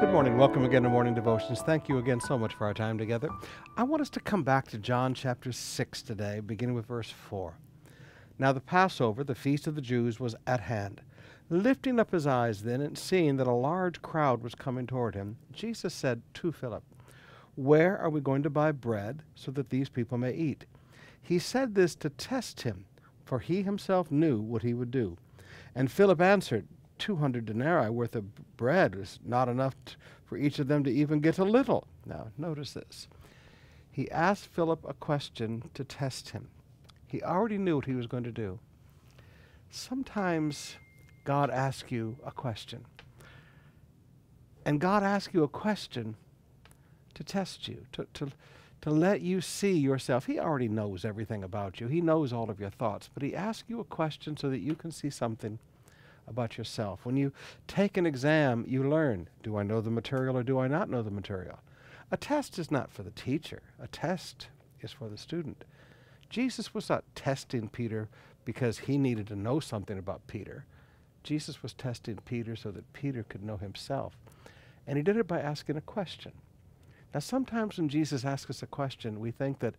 Good morning. Welcome again to Morning Devotions. Thank you again so much for our time together. I want us to come back to John chapter 6 today, beginning with verse 4. Now the Passover, the feast of the Jews, was at hand. Lifting up his eyes then and seeing that a large crowd was coming toward him, Jesus said to Philip, "Where are we going to buy bread so that these people may eat?" He said this to test him, for he himself knew what he would do. And Philip answered, 200 denarii worth of bread is not enough for each of them to even get a little. Now, notice this. He asked Philip a question to test him. He already knew what he was going to do. Sometimes God asks you a question. And God asks you a question to test you, to let you see yourself. He already knows everything about you. He knows all of your thoughts. But he asks you a question so that you can see something about yourself. When you take an exam, you learn, do I know the material or do I not know the material? A test is not for the teacher. A test is for the student. Jesus was not testing Peter because he needed to know something about Peter. Jesus was testing Peter so that Peter could know himself. And he did it by asking a question. Now, sometimes when Jesus asks us a question, we think that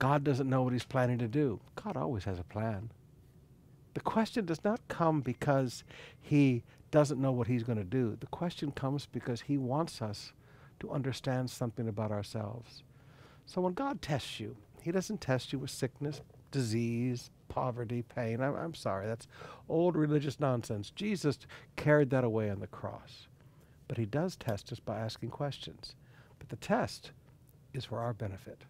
God doesn't know what he's planning to do. God always has a plan. The question does not come because he doesn't know what he's going to do. The question comes because he wants us to understand something about ourselves. So when God tests you, he doesn't test you with sickness, disease, poverty, pain. I'm sorry, that's old religious nonsense. Jesus carried that away on the cross. But he does test us by asking questions. But the test is for our benefit.